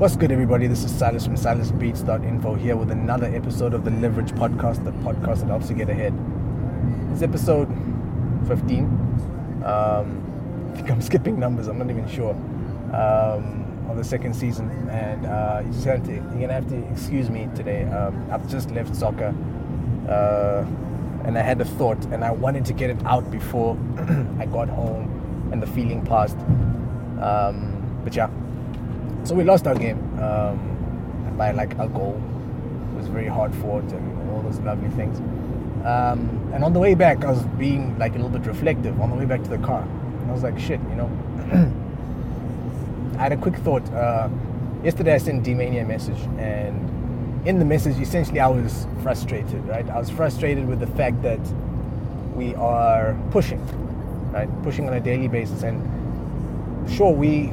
What's good, everybody? This is Silas from SilasBeats.info here with another episode of the Leverage Podcast, the podcast that helps you get ahead. It's episode 15. I think I'm skipping numbers. I'm not even sure of the second season. And you're gonna have to excuse me today. I've just left soccer, and I had a thought, and I wanted to get it out before I got home, and the feeling passed. But yeah. So we lost our game by a goal. It was very hard fought and all those lovely things. And on the way back, I was being a little bit reflective on the way back to the car. And I was like, shit, I had a quick thought. Yesterday I sent D-Mania a message. And in the message, essentially, I was frustrated, right? I was frustrated with the fact that we are pushing, right? Pushing on a daily basis. And sure, we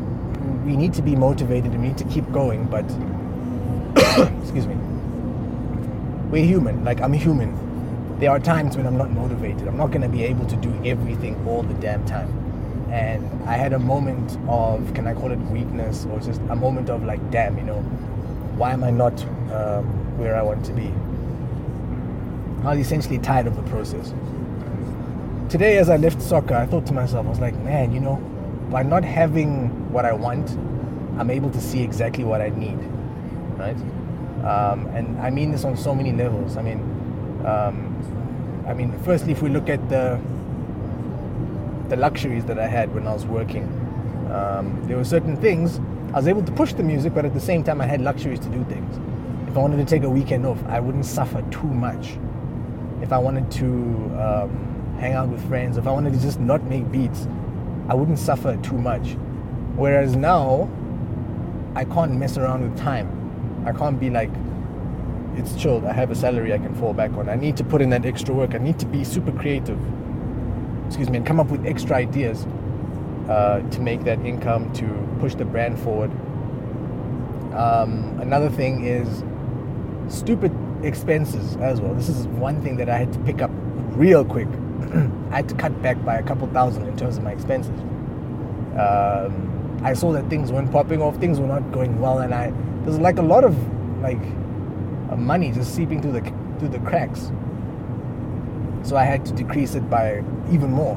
need to be motivated and we need to keep going, but excuse me, we're human. I'm human. There are times when I'm not motivated. I'm not going to be able to do everything all the damn time. And I had a moment of, can I call it weakness, or just a moment of damn, why am I not where I want to be? I was essentially tired of the process. Today, as I left soccer, I thought to myself, I was like, man, by not having what I want, I'm able to see exactly what I need, right? And I mean this on so many levels. I mean, firstly, if we look at the luxuries that I had when I was working, there were certain things. I was able to push the music, but at the same time, I had luxuries to do things. If I wanted to take a weekend off, I wouldn't suffer too much. If I wanted to hang out with friends, if I wanted to just not make beats, I wouldn't suffer too much. Whereas now, I can't mess around with time. I can't be it's chilled, I have a salary I can fall back on. I need to put in that extra work. I need to be super creative, and come up with extra ideas to make that income, to push the brand forward. Another thing is stupid expenses as well. This is one thing that I had to pick up real quick. I had to cut back by a couple thousand in terms of my expenses. I saw that things weren't popping off, things were not going well, and there's a lot of money just seeping through the cracks. So I had to decrease it by even more.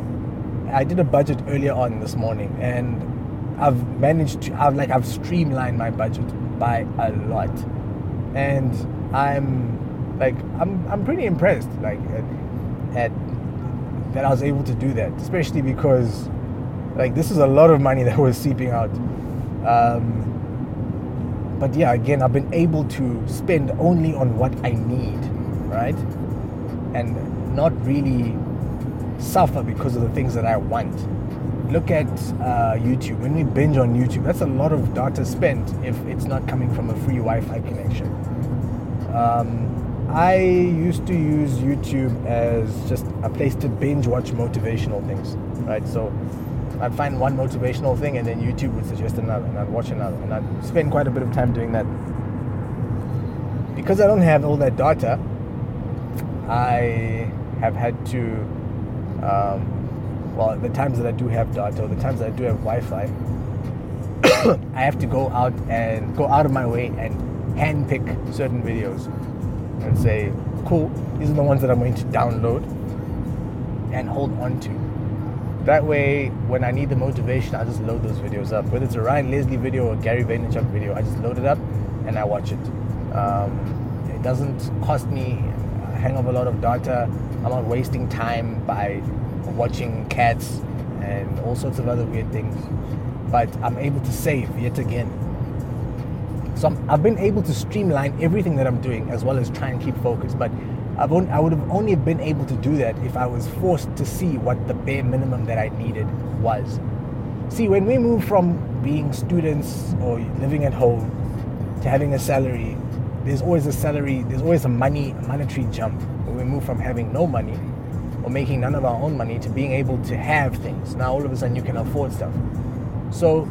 I did a budget earlier on this morning, and I've streamlined my budget by a lot, and I'm pretty impressed. That I was able to do that, especially because this is a lot of money that was seeping out. But yeah, again, I've been able to spend only on what I need, right? And not really suffer because of the things that I want. Look at YouTube. When we binge on YouTube, that's a lot of data spent if it's not coming from a free Wi-Fi connection. I used to use YouTube as just a place to binge watch motivational things, right? So I'd find one motivational thing and then YouTube would suggest another, and I'd watch another, and I'd spend quite a bit of time doing that. Because I don't have all that data, I have had to, the times that I do have data, or the times that I do have Wi-Fi, I have to go out of my way and handpick certain videos and say, cool, these are the ones that I'm going to download and hold on to. That way, when I need the motivation, I just load those videos up. Whether it's a Ryan Leslie video or a Gary Vaynerchuk video, I just load it up and I watch it. It doesn't cost me a hang of a lot of data. I'm not wasting time by watching cats and all sorts of other weird things. But I'm able to save yet again. So I've been able to streamline everything that I'm doing, as well as try and keep focused. But I would have only been able to do that if I was forced to see what the bare minimum that I needed was. See, when we move from being students or living at home to having a salary, there's always a monetary jump. When we move from having no money or making none of our own money to being able to have things. Now all of a sudden you can afford stuff. So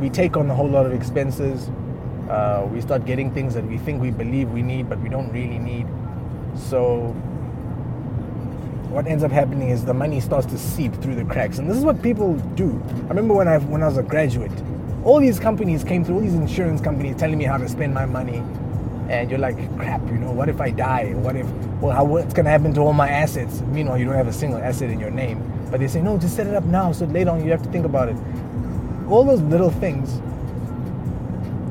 we take on a whole lot of expenses. We start getting things that we think we believe we need, but we don't really need. So what ends up happening is the money starts to seep through the cracks. And this is what people do. I remember when I was a graduate, all these companies came through, all these insurance companies telling me how to spend my money. And you're like, crap, you know, what if I die? What if, well, how, what's going to happen to all my assets? Meanwhile, you don't have a single asset in your name. But they say, no, just set it up now, so later on you have to think about it. All those little things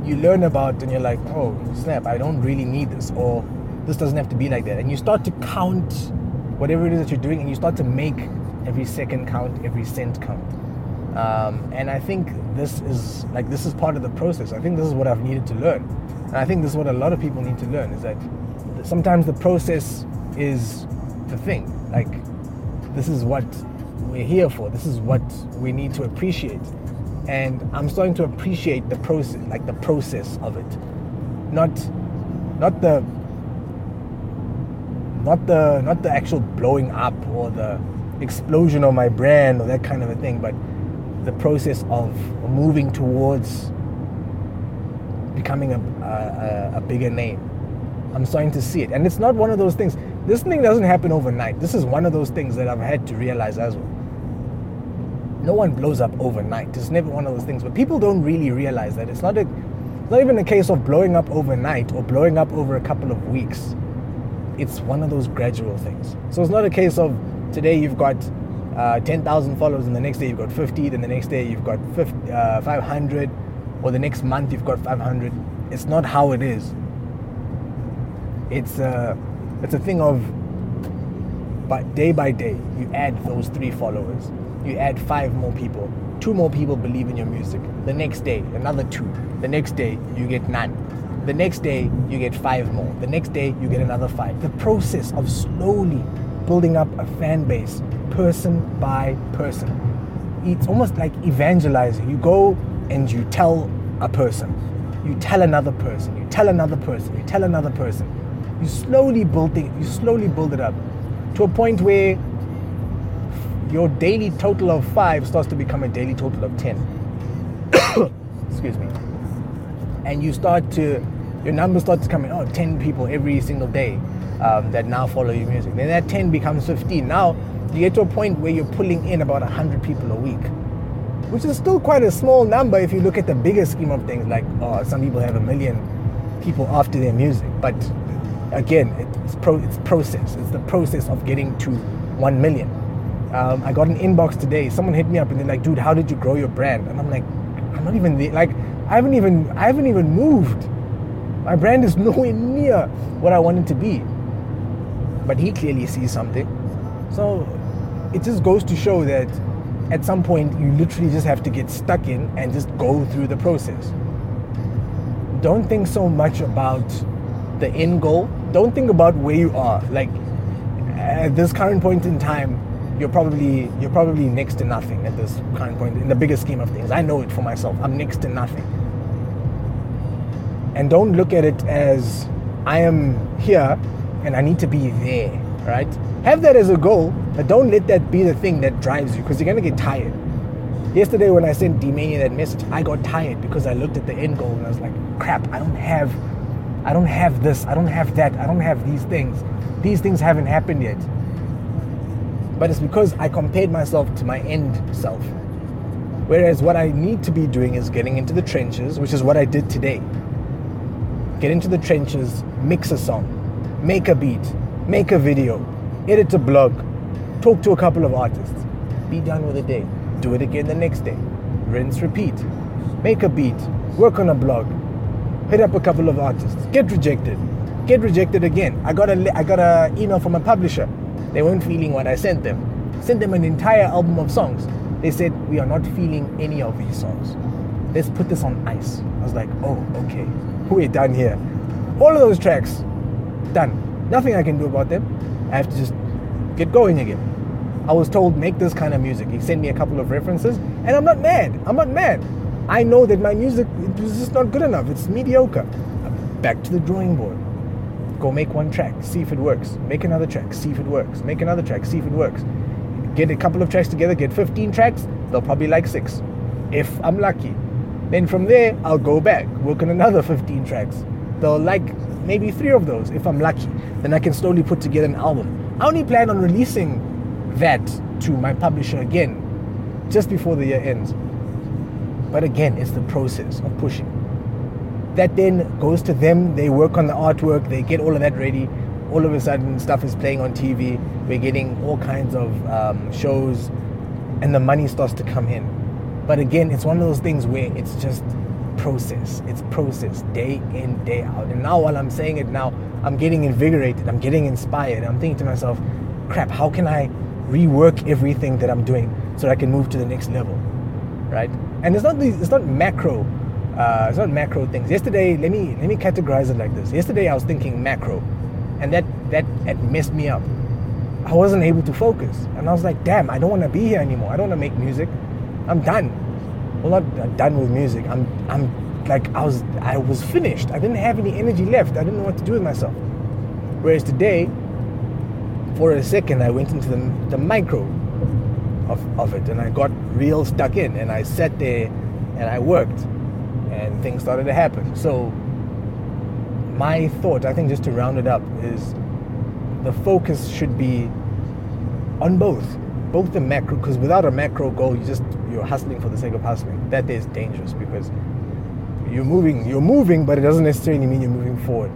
you learn about and you're like, oh, snap, I don't really need this, or this doesn't have to be like that. And you start to count whatever it is that you're doing, and you start to make every second count, every cent count. And I think this is part of the process. I think this is what I've needed to learn. And I think this is what a lot of people need to learn, is that sometimes the process is the thing. Like, this is what we're here for. This is what we need to appreciate. And I'm starting to appreciate the process, like the process of it. Not the actual blowing up or the explosion of my brand or that kind of a thing, but the process of moving towards becoming a bigger name. I'm starting to see it. And it's not one of those things. This thing doesn't happen overnight. This is one of those things that I've had to realize as well. No one blows up overnight. It's never one of those things. But people don't really realize that. It's not even a case of blowing up overnight or blowing up over a couple of weeks. It's one of those gradual things. So it's not a case of today you've got 10,000 followers and the next day you've got 50, then the next day you've got 500, or the next month you've got 500. It's not how it is. It's a thing of by day, you add those 3 followers, you add 5 more people, 2 more people believe in your music. The next day, another 2. The next day, you get none. The next day, you get 5 more. The next day, you get another 5. The process of slowly building up a fan base, person by person. It's almost like evangelizing. You go and you tell a person, you tell another person, you tell another person, you tell another person. You slowly build it up to a point where your daily total of 5 starts to become a daily total of 10. Excuse me. And your numbers start to come in. Oh, 10 people every single day that now follow your music. Then that 10 becomes 15. Now you get to a point where you're pulling in about 100 people a week, which is still quite a small number if you look at the bigger scheme of things. Like, oh, some people have 1 million people after their music. But again, it's process. It's the process of getting to 1 million. I got an inbox today. Someone hit me up and they're like, "Dude, how did you grow your brand?" And I'm like, "I'm not even there. Like, I haven't even moved. My brand is nowhere near what I want it to be." But he clearly sees something. So it just goes to show that at some point you literally just have to get stuck in and just go through the process. Don't think so much about the end goal. Don't think about where you are. Like, at this current point in time, you're probably next to nothing at this current point in the bigger scheme of things. I know it for myself. I'm next to nothing. And don't look at it as I am here and I need to be there, right? Have that as a goal, but don't let that be the thing that drives you, because you're going to get tired. Yesterday when I sent D-Mania that message, I got tired because I looked at the end goal and I was like, crap, I don't have this, I don't have that, I don't have these things. These things haven't happened yet. But it's because I compared myself to my end self. Whereas what I need to be doing is getting into the trenches, which is what I did today. Get into the trenches, mix a song, make a beat, make a video, edit a blog, talk to a couple of artists, be done with the day, do it again the next day, rinse, repeat, make a beat, work on a blog, hit up a couple of artists, get rejected again. I got an email from a publisher. They weren't feeling what I sent them. Sent them an entire album of songs. They said, "We are not feeling any of these songs. Let's put this on ice." I was like, oh, okay, we're done here. All of those tracks, done. Nothing I can do about them. I have to just get going again. I was told, make this kind of music. He sent me a couple of references, and I'm not mad. I know that my music is just not good enough. It's mediocre. Back to the drawing board. Go make one track, see if it works. Make another track, see if it works. Make another track, see if it works. Get a couple of tracks together, get 15 tracks. They'll probably like 6, if I'm lucky. Then from there, I'll go back, work on another 15 tracks. They'll like maybe 3 of those, if I'm lucky. Then I can slowly put together an album. I only plan on releasing that to my publisher again, just before the year ends. But again, it's the process of pushing. That then goes to them. They work on the artwork. They get all of that ready. All of a sudden, stuff is playing on TV. We're getting all kinds of shows, and the money starts to come in. But again, it's one of those things where it's just process. It's process day in, day out. And now while I'm saying it now, I'm getting invigorated. I'm getting inspired. I'm thinking to myself, crap, how can I rework everything that I'm doing so that I can move to the next level, right? And it's not macro things. Yesterday, let me categorize it like this. Yesterday, I was thinking macro, and that messed me up. I wasn't able to focus, and I was like, damn, I don't want to be here anymore. I don't want to make music. I'm done. Well, not done with music. I was finished. I didn't have any energy left. I didn't know what to do with myself. Whereas today, for a second, I went into the micro of it, and I got real stuck in, and I sat there and I worked, and things started to happen. So my thought, I think, just to round it up, is the focus should be on both the macro, because without a macro goal, you're hustling for the sake of hustling. That is dangerous, because you're moving, but it doesn't necessarily mean you're moving forward.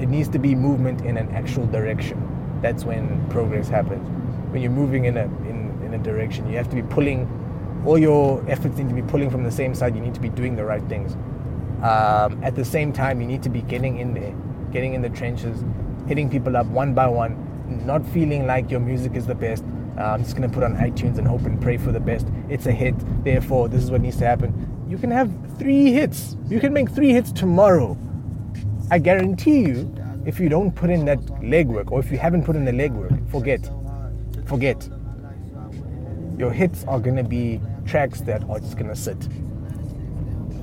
It needs to be movement in an actual direction. That's when progress happens. When you're moving in a direction, you have to be pulling. All your efforts need to be pulling from the same side. You need to be doing the right things. At the same time, you need to be getting in there, getting in the trenches, hitting people up one by one, not feeling like your music is the best. I'm just going to put on iTunes and hope and pray for the best. It's a hit, therefore this is what needs to happen. You can have 3 hits. You can make 3 hits tomorrow. I guarantee you, if you don't put in that legwork, or if you haven't put in the legwork, forget. Your hits are going to be tracks that are just going to sit.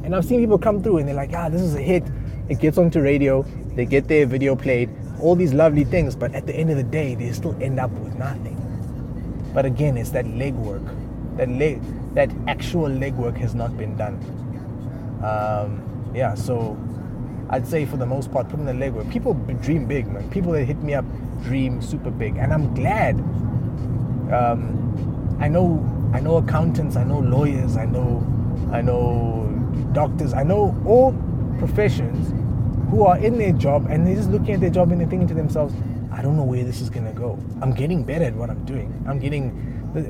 And I've seen people come through and they're like, this is a hit. It gets onto radio. They get their video played. All these lovely things, but at the end of the day, they still end up with nothing. But again, it's that legwork. That actual legwork has not been done. So I'd say for the most part, put in the legwork. People dream big, man. People that hit me up dream super big, and I'm glad. I know accountants, I know lawyers, I know doctors, I know all professions who are in their job, and they're just looking at their job and they're thinking to themselves, I don't know where this is going to go. I'm getting better at what I'm doing.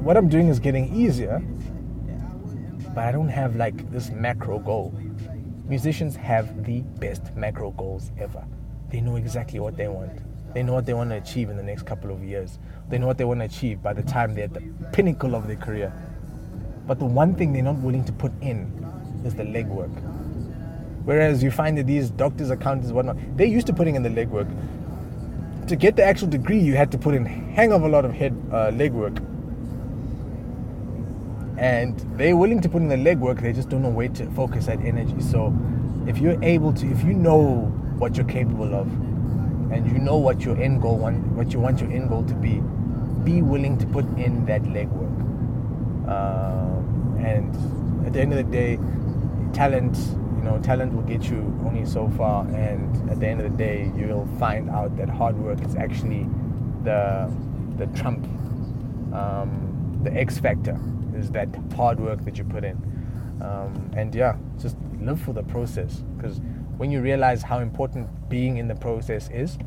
What I'm doing is getting easier, but I don't have like this macro goal. Musicians have the best macro goals ever. They know exactly what they want. They know what they want to achieve in the next couple of years. They know what they want to achieve by the time they're at the pinnacle of their career. But the one thing they're not willing to put in is the legwork. Whereas you find that these doctors, accountants, whatnot, they're used to putting in the legwork. To get the actual degree, you had to put in hang of a lot of legwork. And they're willing to put in the legwork, they just don't know where to focus that energy. So if you know what you're capable of, and you know what your end goal, what you want your end goal to be willing to put in that legwork. And at the end of the day, talent will get you only so far, and at the end of the day, you'll find out that hard work is actually the trump, the X factor, is that hard work that you put in. Just live for the process, because when you realize how important being in the process is,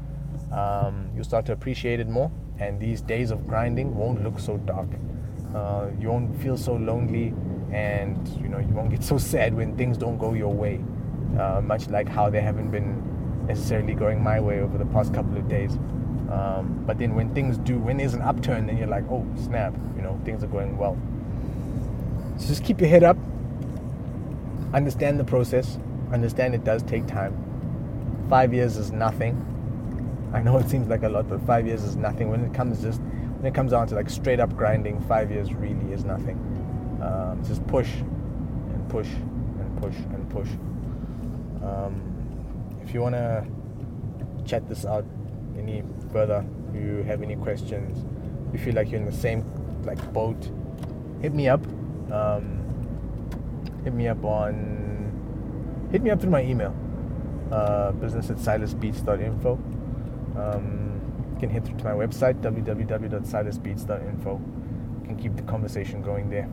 you'll start to appreciate it more, and these days of grinding won't look so dark. You won't feel so lonely, and you won't get so sad when things don't go your way, much like how they haven't been necessarily going my way over the past couple of days. But then when there's an upturn, then you're like, oh snap, things are going well. So just keep your head up, understand the process, understand it does take time. 5 years is nothing. I know it seems like a lot, but 5 years is nothing. When it comes down to like straight up grinding, 5 years really is nothing. Just push and push and push and push. If you want to chat this out any further, you have any questions, you feel like you're in the same boat, hit me up through my email, business@silasbeats.info. You can hit through to my website, www.silasbeats.info. You can keep the conversation going there.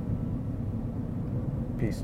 Peace.